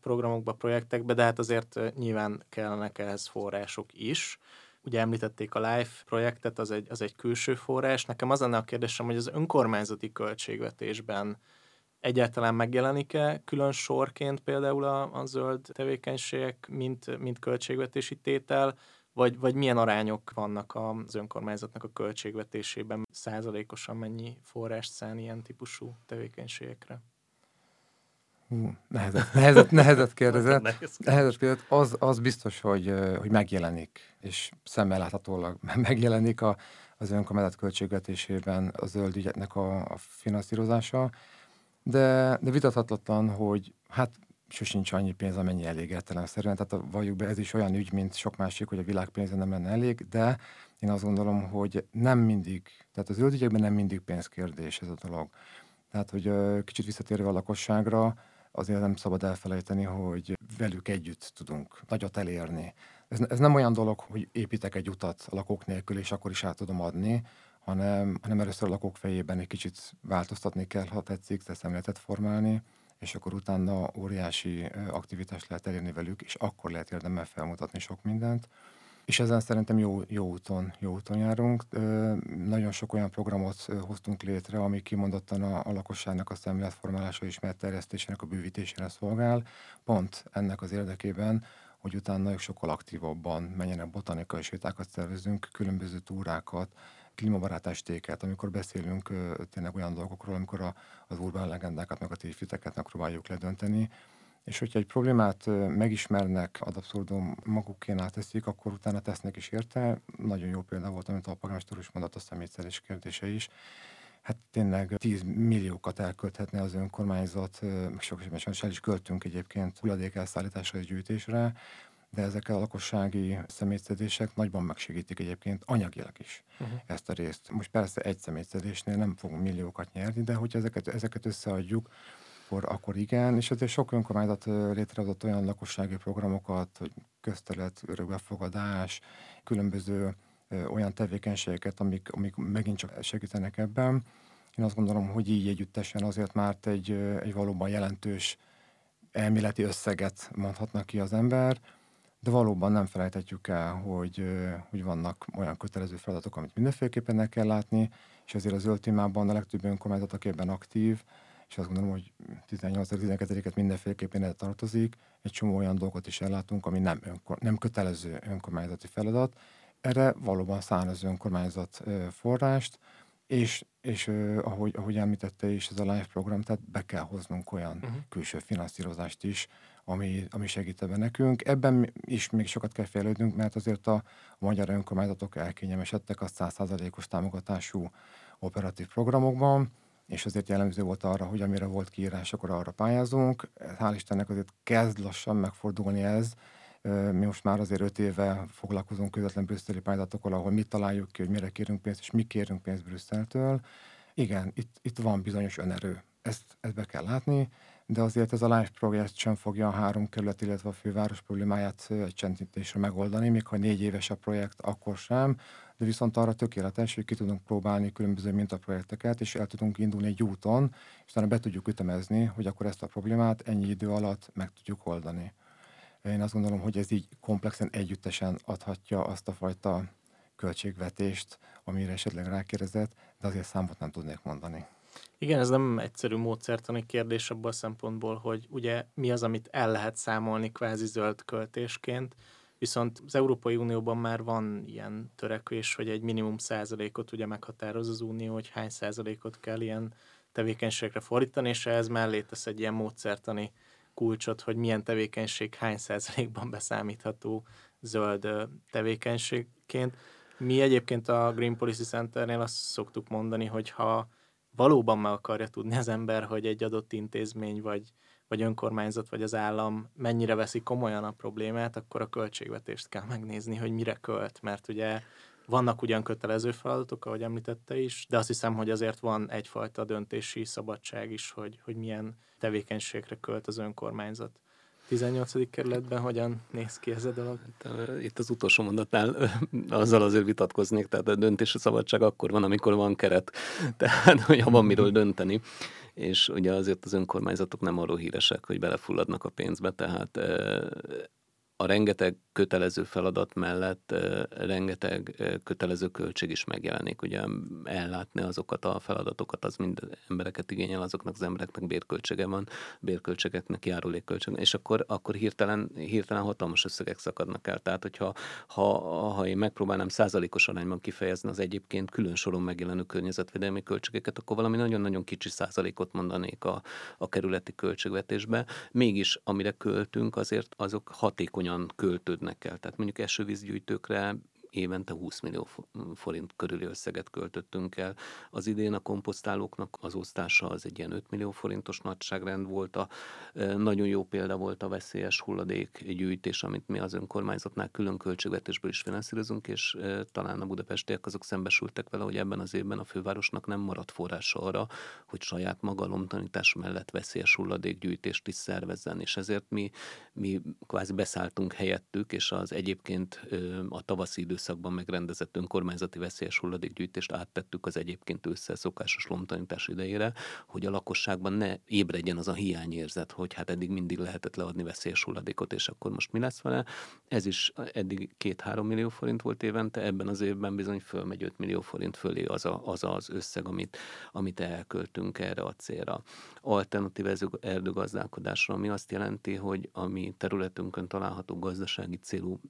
programokba, projektekbe, de hát azért nyilván kellenek ehhez források is. Ugye említették a LIFE projektet, az egy külső forrás. Nekem az lenne a kérdésem, hogy az önkormányzati költségvetésben egyáltalán megjelenik-e külön sorként például a zöld tevékenységek, mint költségvetési tétel, vagy milyen arányok vannak az önkormányzatnak a költségvetésében, százalékosan mennyi forrást szán ilyen típusú tevékenységekre? Nehezet kérdezett. Az biztos, hogy megjelenik, és szemmel láthatólag megjelenik az önkormányzat költségvetésében a zöld ügyeknek a finanszírozása, de vitathatatlan, hogy hát sosincs annyi pénz, amennyi elég értelemszerűen. Tehát valljuk be, ez is olyan ügy, mint sok másik, hogy a világ pénze nem lenne elég, de én azt gondolom, hogy nem mindig, tehát az zöld ügyekben nem mindig pénzkérdés ez a dolog. Tehát, hogy kicsit visszatérve a lakosságra, azért nem szabad elfelejteni, hogy velük együtt tudunk nagyot elérni. Ez nem olyan dolog, hogy építek egy utat a lakók nélkül, és akkor is át tudom adni, hanem először a lakók fejében egy kicsit változtatni kell, ha tetszik, szemléletet formálni, és akkor utána óriási aktivitást lehet elérni velük, és akkor lehet érdemben felmutatni sok mindent. És ezen szerintem jó úton járunk. Nagyon sok olyan programot hoztunk létre, ami kimondottan a lakosságnak a szemléletformálása, ismeretterjesztésének a bővítésére szolgál. Pont ennek az érdekében, hogy utána sokkal aktívabban menjenek, botanikai sétákat szervezünk, különböző túrákat, klímabarát estéket, amikor beszélünk tényleg olyan dolgokról, amikor az urbán legendákat, meg a tévhiteket megpróbáljuk ledönteni. És hogyha egy problémát megismernek, ad abszurdum magukénál teszik, akkor utána tesznek is érte. Nagyon jó példa volt, amit a polgármester is mondott, a személyszerzés kérdése is. Hát tényleg 10 milliókat elkölthetne az önkormányzat, meg sokszor is költünk egyébként hulladék elszállításra és gyűjtésre, de ezek a lakossági személyszedések nagyban megsegítik egyébként anyagilag is ezt a részt. Most persze egy személyszedésnél nem fogunk milliókat nyerni, de hogyha ezeket összeadjuk, akkor igen, és azért sok önkormányzat létrehozott olyan lakossági programokat, hogy közterület, örökbefogadás, különböző olyan tevékenységeket, amik megint csak segítenek ebben. Én azt gondolom, hogy így együttesen azért már egy valóban jelentős elméleti összeget mondhatnak ki az ember, de valóban nem felejthetjük el, hogy vannak olyan kötelező feladatok, amit mindenféleképpen el kell látni, és azért a zöld témában a legtöbb önkormányzat, aki ebben aktív, és azt gondolom, hogy 18-12-et mindenféleképpen ide tartozik, egy csomó olyan dolgot is ellátunk, ami nem kötelező önkormányzati feladat. Erre valóban szán az önkormányzat forrást, és ahogy említette is ez a LIFE program, tehát be kell hoznunk olyan külső finanszírozást is, ami segít ebben nekünk. Ebben is még sokat kell fejlődnünk, mert azért a magyar önkormányzatok elkényelmesedtek a 100%-os támogatású operatív programokban, és azért jellemző volt arra, hogy amire volt kiírás, akkor arra pályázunk. Hál' Istennek azért kezd lassan megfordulni ez. Mi most már azért 5 éve foglalkozunk közvetlen brüsszeli pályázatokkal, ahol mit találjuk ki, hogy mire kérünk pénzt, és mi kérünk pénzt Brüsszeltől. Igen, itt van bizonyos önerő. Ezt be kell látni, de azért ez a LIFE projekt sem fogja a 3 kerület, illetve a főváros problémáját egy csendítésre megoldani, még ha 4 éves a projekt, akkor sem, de viszont arra tökéletes, hogy ki tudunk próbálni különböző mintaprojekteket, és el tudunk indulni egy úton, és utána be tudjuk ütemezni, hogy akkor ezt a problémát ennyi idő alatt meg tudjuk oldani. Én azt gondolom, hogy ez így komplexen, együttesen adhatja azt a fajta költségvetést, amire esetleg rákérdezett, de azért számot nem tudnék mondani. Igen, ez nem egyszerű módszertani kérdés abban a szempontból, hogy ugye mi az, amit el lehet számolni kvázi zöld költésként, viszont az Európai Unióban már van ilyen törekvés, hogy egy minimum százalékot ugye meghatároz az Unió, hogy hány százalékot kell ilyen tevékenységre fordítani, és ehhez mellé tesz egy ilyen módszertani kulcsot, hogy milyen tevékenység hány százalékban beszámítható zöld tevékenységként. Mi egyébként a Green Policy Centernél azt szoktuk mondani, hogy ha valóban meg akarja tudni az ember, hogy egy adott intézmény, vagy önkormányzat, vagy az állam mennyire veszi komolyan a problémát, akkor a költségvetést kell megnézni, hogy mire költ, mert ugye vannak ugyan kötelező feladatok, ahogy említette is, de azt hiszem, hogy azért van egyfajta döntési szabadság is, hogy milyen tevékenységre költ az önkormányzat. 18. kerületben hogyan néz ki ez a dolog? Itt az utolsó mondatnál azzal azért vitatkoznék, tehát a döntési szabadság akkor van, amikor van keret. Tehát, hogy van miről dönteni. És ugye azért az önkormányzatok nem arról híresek, hogy belefulladnak a pénzbe, tehát a rengeteg kötelező feladat mellett rengeteg kötelező költség is megjelenik. Ugye ellátni azokat a feladatokat, az mind embereket igényel, azoknak az embereknek bérköltsége van, bérköltségeknek járulékköltsége, és akkor hirtelen hatalmas összegek szakadnak el. Tehát, hogyha ha én megpróbálnám százalékos arányban kifejezni az egyébként külön soron megjelenő környezetvédelmi költségeket, akkor valami nagyon-nagyon kicsi százalékot mondanék a kerületi költségvetésbe. Mégis, amire költünk, azért azok hatékonyan költődnek el. Tehát mondjuk esővízgyűjtőkre évente 20 millió forint körüli összeget költöttünk el. Az idén a komposztálóknak az osztása az egy ilyen 5 millió forintos nagyságrend volt. Nagyon jó példa volt a veszélyes hulladékgyűjtés, amit mi az önkormányzatnál külön költségvetésből is finanszírozunk, és talán a budapestiek azok szembesültek vele, hogy ebben az évben a fővárosnak nem maradt forrása arra, hogy saját maga lomtanítás mellett veszélyes hulladékgyűjtést is szervezzen, és ezért mi kvázi beszálltunk helyettük, és az egyébként a tavaszi időszakban megrendezett önkormányzati veszélyes hulladékgyűjtést áttettük az egyébként ősszel szokásos lomtanítás idejére, hogy a lakosságban ne ébredjen az a hiányérzet, hogy hát eddig mindig lehetett leadni veszélyes hulladékot, és akkor most mi lesz vele. Ez is eddig 2-3 millió forint volt évente, ebben az évben bizony fölmegy 5 millió forint fölé az összeg, amit elköltünk erre a célra. Alternatív erdőgazdálkodásra, ami azt jelenti, hogy a mi területünkön található gazdasági célú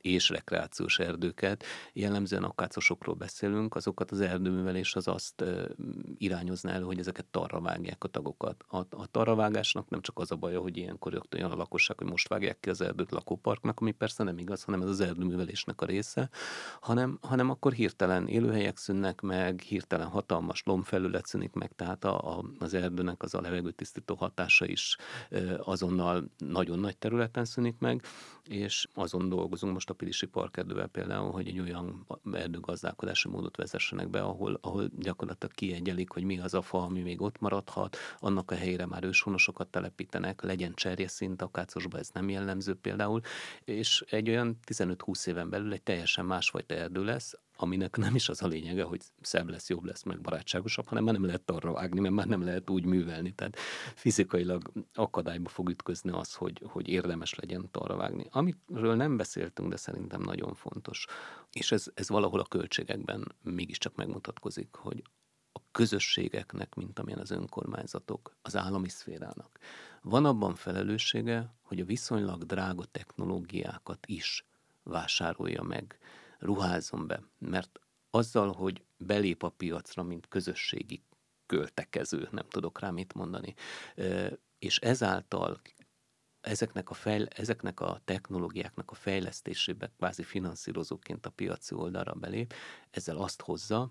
és rekreációs erdőket, jellemzően akácosokról beszélünk, azokat az erdőművelés az azt irányozná elő, hogy ezeket tarra vágják a tagokat. A tarravágásnak nem csak az a baja, hogy ilyenkor rögtön jön a lakosság, hogy most vágják ki az erdőt lakóparknak, ami persze nem igaz, hanem ez az erdőművelésnek a része, hanem akkor hirtelen élőhelyek szűnnek meg, hirtelen hatalmas lombfelület szűnik meg, tehát az erdőnek az a levegőtisztító hatása is azonnal nagyon nagy területen szűnik meg, és azon dolgozunk most a Pilisi Park Erdővel például, hogy egy olyan erdőgazdálkodási módot vezessenek be, ahol gyakorlatilag kiegyelik, hogy mi az a fa, ami még ott maradhat, annak a helyére már őshonosokat telepítenek, legyen cserjeszint, akácosba ez nem jellemző például, és egy olyan 15-20 éven belül egy teljesen másfajta erdő lesz, aminek nem is az a lényege, hogy szebb lesz, jobb lesz, meg barátságosabb, hanem már nem lehet arra vágni, mert már nem lehet úgy művelni. Tehát fizikailag akadályba fog ütközni az, hogy érdemes legyen arra vágni. Amiről nem beszéltünk, de szerintem nagyon fontos, és ez valahol a költségekben mégiscsak megmutatkozik, hogy a közösségeknek, mint amilyen az önkormányzatok, az állami szférának van abban felelőssége, hogy a viszonylag drága technológiákat is vásárolja meg, ruházzon be, mert azzal, hogy belép a piacra, mint közösségi költekező, nem tudok rá mit mondani, és ezáltal ezeknek a technológiáknak a fejlesztésébe kvázi finanszírozóként a piaci oldalra belép, ezzel azt hozza,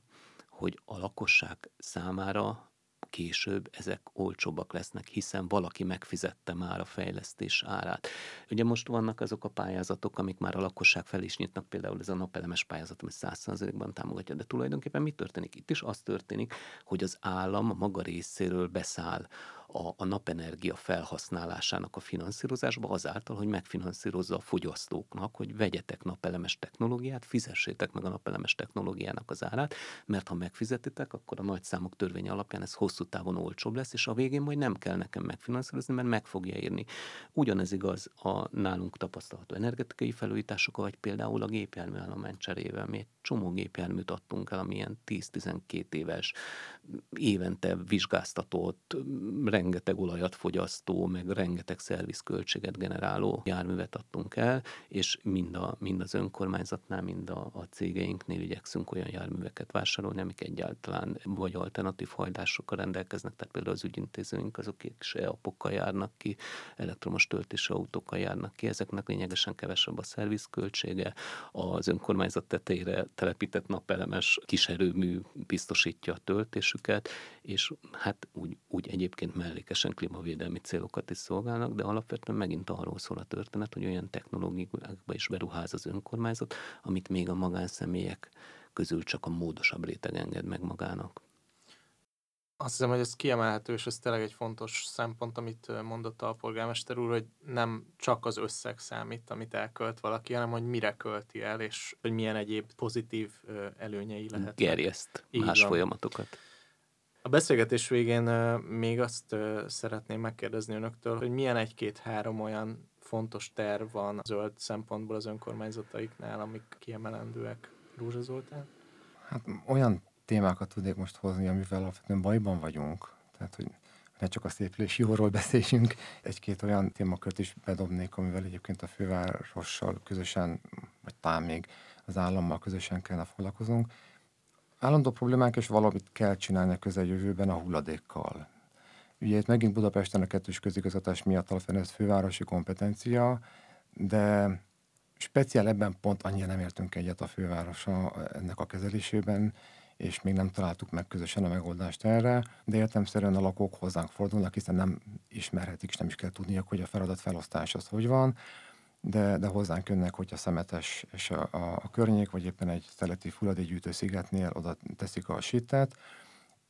hogy a lakosság számára később ezek olcsóbbak lesznek, hiszen valaki megfizette már a fejlesztés árát. Ugye most vannak azok a pályázatok, amik már a lakosság fel is nyitnak, például ez a napelemes pályázat, ami 100%-ban támogatja, de tulajdonképpen mi történik? Itt is az történik, hogy az állam a maga részéről beszáll a napenergia felhasználásának a finanszírozásba azáltal, hogy megfinanszírozza a fogyasztóknak, hogy vegyetek napelemes technológiát, fizessétek meg a napelemes technológiának az árát, mert ha megfizetitek, akkor a nagyszámok törvény alapján ez hosszú távon olcsóbb lesz, és a végén majd nem kell nekem megfinanszírozni, mert meg fogja érni. Ugyanez igaz a nálunk tapasztalható energetikai felújításokkal, vagy például a gépjárműállomány cserével. Mi egy csomó gépjárműt adtunk el, amilyen 10-12 éves, évente vizsgáztatott, rengeteg olajat fogyasztó, meg rengeteg szervizköltséget generáló járművet adtunk el, és mind az önkormányzatnál, mind a cégeinknél igyekszünk olyan járműveket vásárolni, amik egyáltalán vagy alternatív hajtásokkal rendelkeznek, tehát például az ügyintézőink azok is e-apokkal járnak ki, elektromos töltésű autókkal járnak ki, ezeknek lényegesen kevesebb a szervizköltsége, az önkormányzat tetejére telepített napelemes kiserőmű biztosítja a töltésüket, és hát úgy egyébként mellékesen klímavédelmi célokat is szolgálnak, de alapvetően megint arról szól a történet, hogy olyan technológiákba is beruház az önkormányzat, amit még a magánszemélyek közül csak a módosabb réteg enged meg magának. Azt hiszem, hogy ez kiemelhető, és ez tényleg egy fontos szempont, amit mondott a polgármester úr, hogy nem csak az összeg számít, amit elkölt valaki, hanem hogy mire költi el, és hogy milyen egyéb pozitív előnyei lehetnek. Gerjeszt más folyamatokat. A beszélgetés végén még azt szeretném megkérdezni önöktől, hogy milyen 1-2-3 olyan fontos terv van a zöld szempontból az önkormányzataiknál, amik kiemelendőek. Rózsa Zoltán? Hát olyan témákat tudnék most hozni, amivel alapvetően bajban vagyunk. Tehát, hogy ne csak a szépülési jóról beszéljünk. 1-2 olyan témakört is bedobnék, amivel egyébként a fővárossal közösen, vagy talán még az állammal közösen kellene foglalkoznunk. Állandó problémánk, és valamit kell csinálni a közeljövőben a hulladékkal. Ugye itt megint Budapesten a kettős közigazgatás miatt alapvetően ez fővárosi kompetencia, de speciál ebben pont annyira nem értünk egyet a fővárosa ennek a kezelésében, és még nem találtuk meg közösen a megoldást erre, de értelemszerűen a lakók hozzánk fordulnak, hiszen nem ismerhetik, és nem is kell tudniuk, hogy a feladat felosztás az hogy van, de hozzánk jönnek, hogy a szemetes és a környék, vagy éppen egy szelektív hulladékgyűjtő szigetnél oda teszik a sittet.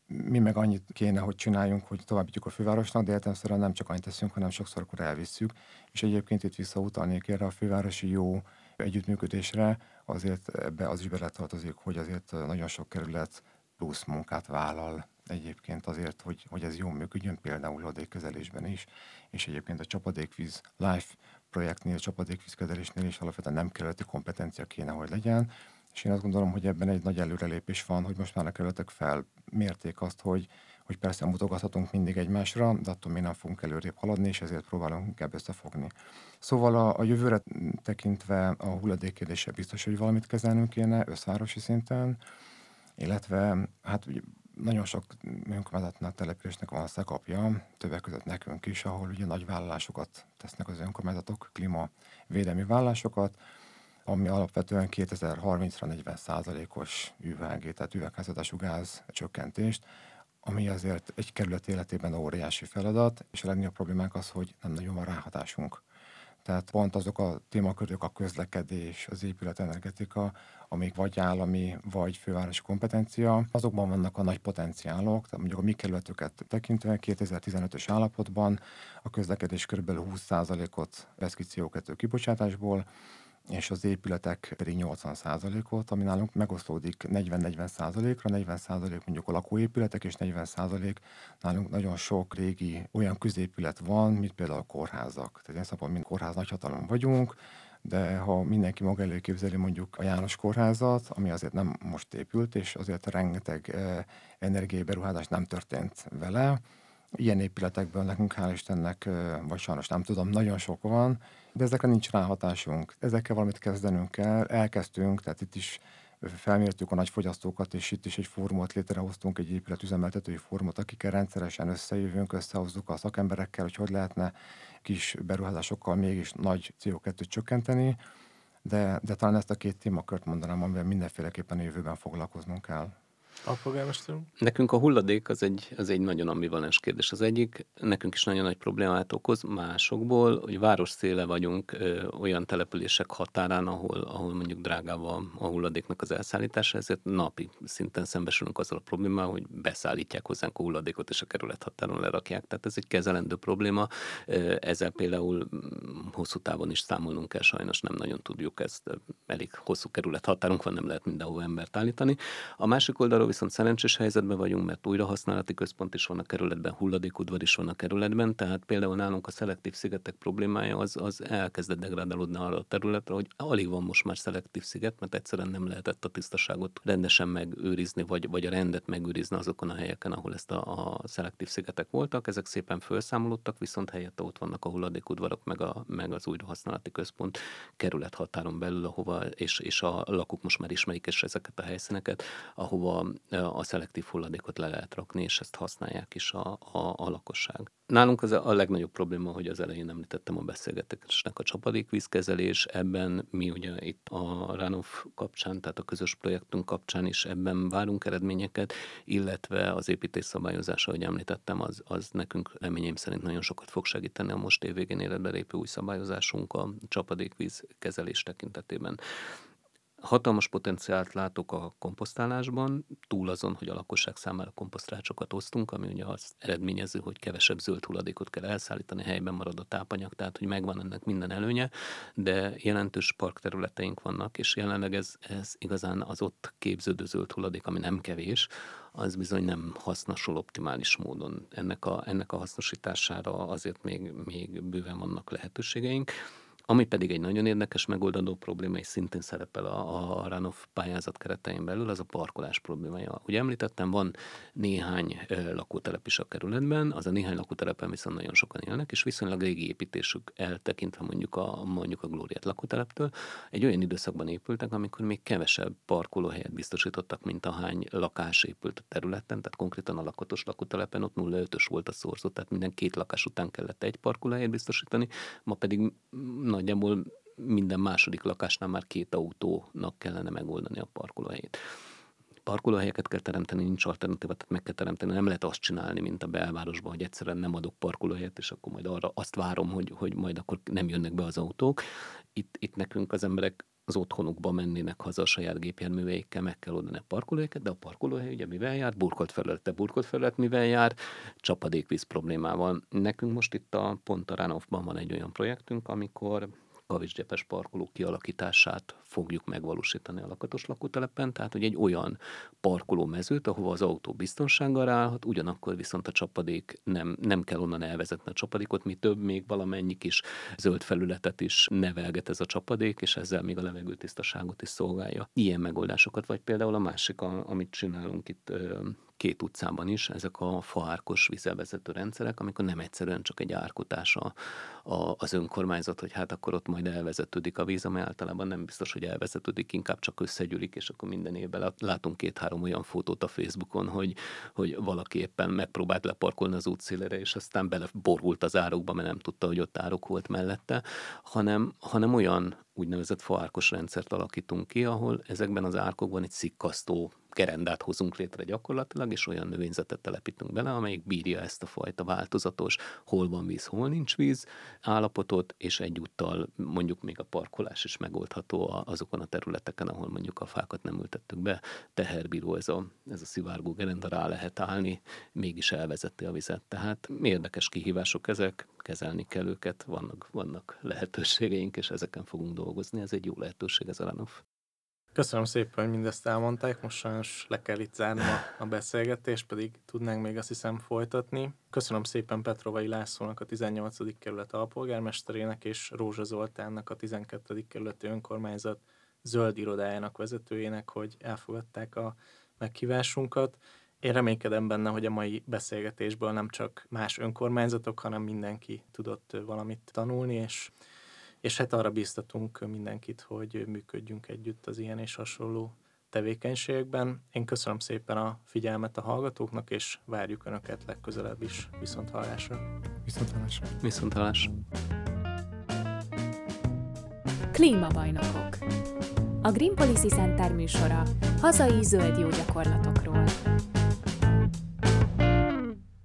Mi meg annyit kéne, hogy csináljunk, hogy továbbítjuk a fővárosnak, de értelemszerűen nem csak annyit teszünk, hanem sokszor akkor elvisszük. És egyébként itt visszautalnék erre a fővárosi jó együttműködésre, azért ebbe az is beletartozik, hogy azért nagyon sok kerület plusz munkát vállal egyébként azért, hogy ez jól működjön, például hulladékkezelésben is, és egyébként a csapadékvíz LIFE projektnél, csapadékvízkezelésnél is alapvetően nem kerületi kompetencia kéne, hogy legyen, és én azt gondolom, hogy ebben egy nagy előrelépés van, hogy most már a kerületek felmérték azt, hogy persze mutogathatunk mindig egymásra, de attól mi nem fogunk előrébb haladni, és ezért próbálunk inkább összefogni. Szóval a jövőre tekintve a hulladék kérdése biztos, hogy valamit kezelnünk kéne összvárosi szinten, illetve hát ugye nagyon sok önkormányzatnak, településnek van szekapja, többek között nekünk is, ahol ugye nagy vállalásokat tesznek az önkormányzatok, klímavédelmi vállalásokat, ami alapvetően 2030-ra 40%-os üveg, tehát üvegházhatású gáz csökkentést, ami azért egy kerület életében óriási feladat, és a legnagyobb problémánk az, hogy nem nagyon van ráhatásunk. Tehát pont azok a témakörök, a közlekedés, az épületenergetika, amik vagy állami, vagy fővárosi kompetencia, azokban vannak a nagy potenciálok, tehát mondjuk a mi kerületüket tekintve 2015-ös állapotban a közlekedés kb. 20%-ot vesz ki CO2 kibocsátásból, és az épületek pedig 80%-ot, ami nálunk megosztódik 40-40%-ra, 40% mondjuk a lakóépületek, és 40% nálunk nagyon sok régi olyan középület van, mint például a kórházak. Tehát én szabad, mint kórház nagyhatalom vagyunk, de ha mindenki maga előképzeli mondjuk a János Kórházat, ami azért nem most épült, és azért rengeteg energiai beruházás nem történt vele. Ilyen épületekből nekünk hál' Istennek, vagy sajnos nem tudom, nagyon sok van, de ezekre nincs ráhatásunk. Ezekkel valamit kezdenünk kell, elkezdtünk, tehát itt is felmértük a nagy fogyasztókat, és itt is egy fórumot létrehoztunk, egy épületüzemeltetői fórumot, akikkel rendszeresen összejövünk, összehozzuk a szakemberekkel, hogy lehetne kis beruházásokkal mégis nagy CO2-t csökkenteni, de talán ezt a két témakört mondanám, amivel mindenféleképpen a jövőben foglalkoznunk kell. A polgármesterünk? Nekünk a hulladék az egy nagyon ambivalens kérdés. Az egyik, nekünk is nagyon nagy problémát okoz másokból, hogy város széle vagyunk olyan települések határán, ahol mondjuk drágább a hulladéknak az elszállítása, ezért napi szinten szembesülünk azzal a problémával, hogy beszállítják hozzánk a hulladékot, és a kerület határon lerakják. Tehát ez egy kezelendő probléma. Ezzel például hosszú távon is számolnunk kell, sajnos nem nagyon tudjuk ezt. Elég hosszú kerület határunk van, nem lehet mindenhol embert állítani. A másik oldalról viszont szerencsés helyzetben vagyunk, mert újrahasználati központ is van a kerületben, hulladékudvar is van a kerületben, tehát például nálunk a szelektív szigetek problémája az elkezdett degradálódni arra a területre, hogy alig van most már szelektív sziget, mert egyszerűen nem lehetett a tisztaságot rendesen megőrizni, vagy a rendet megőrizni azokon a helyeken, ahol ezt a szelektív szigetek voltak. Ezek szépen felszámolódtak, viszont helyette ott vannak a hulladékudvarok, meg az újrahasználati központ kerület határon belül, ahova, és a lakók most már ismerik is ezeket a helyszíneket, ahova a szelektív hulladékot le lehet rakni, és ezt használják is a lakosság. Nálunk az a legnagyobb probléma, hogy az elején említettem, a beszélgetésnek a csapadékvízkezelés. Ebben mi ugye itt a Ránov kapcsán, tehát a közös projektünk kapcsán is ebben várunk eredményeket, illetve az építés szabályozása, ahogy említettem, az nekünk reményeim szerint nagyon sokat fog segíteni a most évvégén életbe lépő új szabályozásunk a csapadékvízkezelés tekintetében. Hatalmas potenciált látok a komposztálásban, túl azon, hogy a lakosság számára komposztrácsokat osztunk, ami ugye azt eredményező, hogy kevesebb zöld hulladékot kell elszállítani, helyben marad a tápanyag, tehát hogy megvan ennek minden előnye, de jelentős parkterületeink vannak, és jelenleg ez igazán az ott képződő zöld hulladék, ami nem kevés, az bizony nem hasznosul optimális módon. Ennek a hasznosítására azért még bőven vannak lehetőségeink. Ami pedig egy nagyon érdekes megoldandó probléma, és szintén szerepel a Ránov pályázat keretein belül, az a parkolás problémája. Ugye említettem, van néhány lakótelep is a kerületben, az a néhány lakótelepen viszont nagyon sokan élnek, és viszonylag régi építésük eltekintve mondjuk a Glóriát lakóteleptől, egy olyan időszakban épültek, amikor még kevesebb parkolóhelyet biztosítottak, mint a hány lakás épült a területen, tehát konkrétan a lakatos lakótelepen ott 0,5-ös volt a szorzó, tehát minden két lakás után kellett egy parkolóhelyet biztosítani, ma pedig nagyjából minden második lakásnál már két autónak kellene megoldani a parkolóhelyét. Parkolóhelyeket kell teremteni, nincs alternatíva, tehát meg kell teremteni. Nem lehet azt csinálni, mint a belvárosban, hogy egyszerűen nem adok parkolóhelyet, és akkor majd arra azt várom, hogy majd akkor nem jönnek be az autók. Itt nekünk az emberek az otthonukba mennének haza a saját gépjárműveikkel, meg kell oldani a parkolóhelyeket, de a parkolóhely ugye mivel jár? Burkolt felület mivel jár? Csapadékvíz problémával. Nekünk most itt pont a Ránovban van egy olyan projektünk, amikor kavicsgyepes parkoló kialakítását fogjuk megvalósítani a lakatos lakótelepen, tehát hogy egy olyan parkolómezőt, ahova az autó biztonsággal állhat, ugyanakkor viszont a csapadék nem kell onnan elvezetni a csapadékot, mi több, még valamennyi kis zöld felületet is nevelget ez a csapadék, és ezzel még a levegő tisztaságot is szolgálja. Ilyen megoldásokat, vagy például a másik, amit csinálunk itt két utcában is, ezek a faárkos vízelvezető rendszerek, amikor nem egyszerűen csak egy árkutás az önkormányzat, hogy hát akkor ott majd elvezetődik a víz, amely általában nem biztos, hogy elvezetődik, inkább csak összegyűlik, és akkor minden évben látunk 2-3 olyan fotót a Facebookon, hogy valaki éppen megpróbált leparkolni az útszélére, és aztán beleborult az árokba, mert nem tudta, hogy ott árok volt mellette, hanem olyan úgynevezett faárkos rendszert alakítunk ki, ahol ezekben az árkokban egy szikkasztó gerendát hozunk létre gyakorlatilag, és olyan növényzetet telepítünk bele, amelyik bírja ezt a fajta változatos, hol van víz, hol nincs víz állapotot, és egyúttal mondjuk még a parkolás is megoldható azokon a területeken, ahol mondjuk a fákat nem ültettük be. Teherbíró ez a szivárgó gerenda, rá lehet állni, mégis elvezeti a vizet. Tehát érdekes kihívások ezek, kezelni kell őket, vannak lehetőségeink, és ezeken fogunk dolgozni. Ez egy jó lehetőség, ez a LANOF. Köszönöm szépen, hogy mindezt elmondták. Most sajnos le kell itt zárnom a beszélgetést, pedig tudnánk még azt hiszem folytatni. Köszönöm szépen Petrovai Lászlónak, a 18. kerület alpolgármesterének és Rózsa Zoltánnak, a 12. kerületi önkormányzat zöld irodájának vezetőjének, hogy elfogadták a meghívásunkat. Én reménykedem benne, hogy a mai beszélgetésből nem csak más önkormányzatok, hanem mindenki tudott valamit tanulni, és hát arra bíztatunk mindenkit, hogy működjünk együtt az ilyen és hasonló tevékenységekben. Én köszönöm szépen a figyelmet a hallgatóknak, és várjuk Önöket legközelebb is. Viszonthallásra! Viszonthallásra! Viszonthallás! Klímabajnokok. A Green Policy Center műsora hazai zöld jó gyakorlatokról.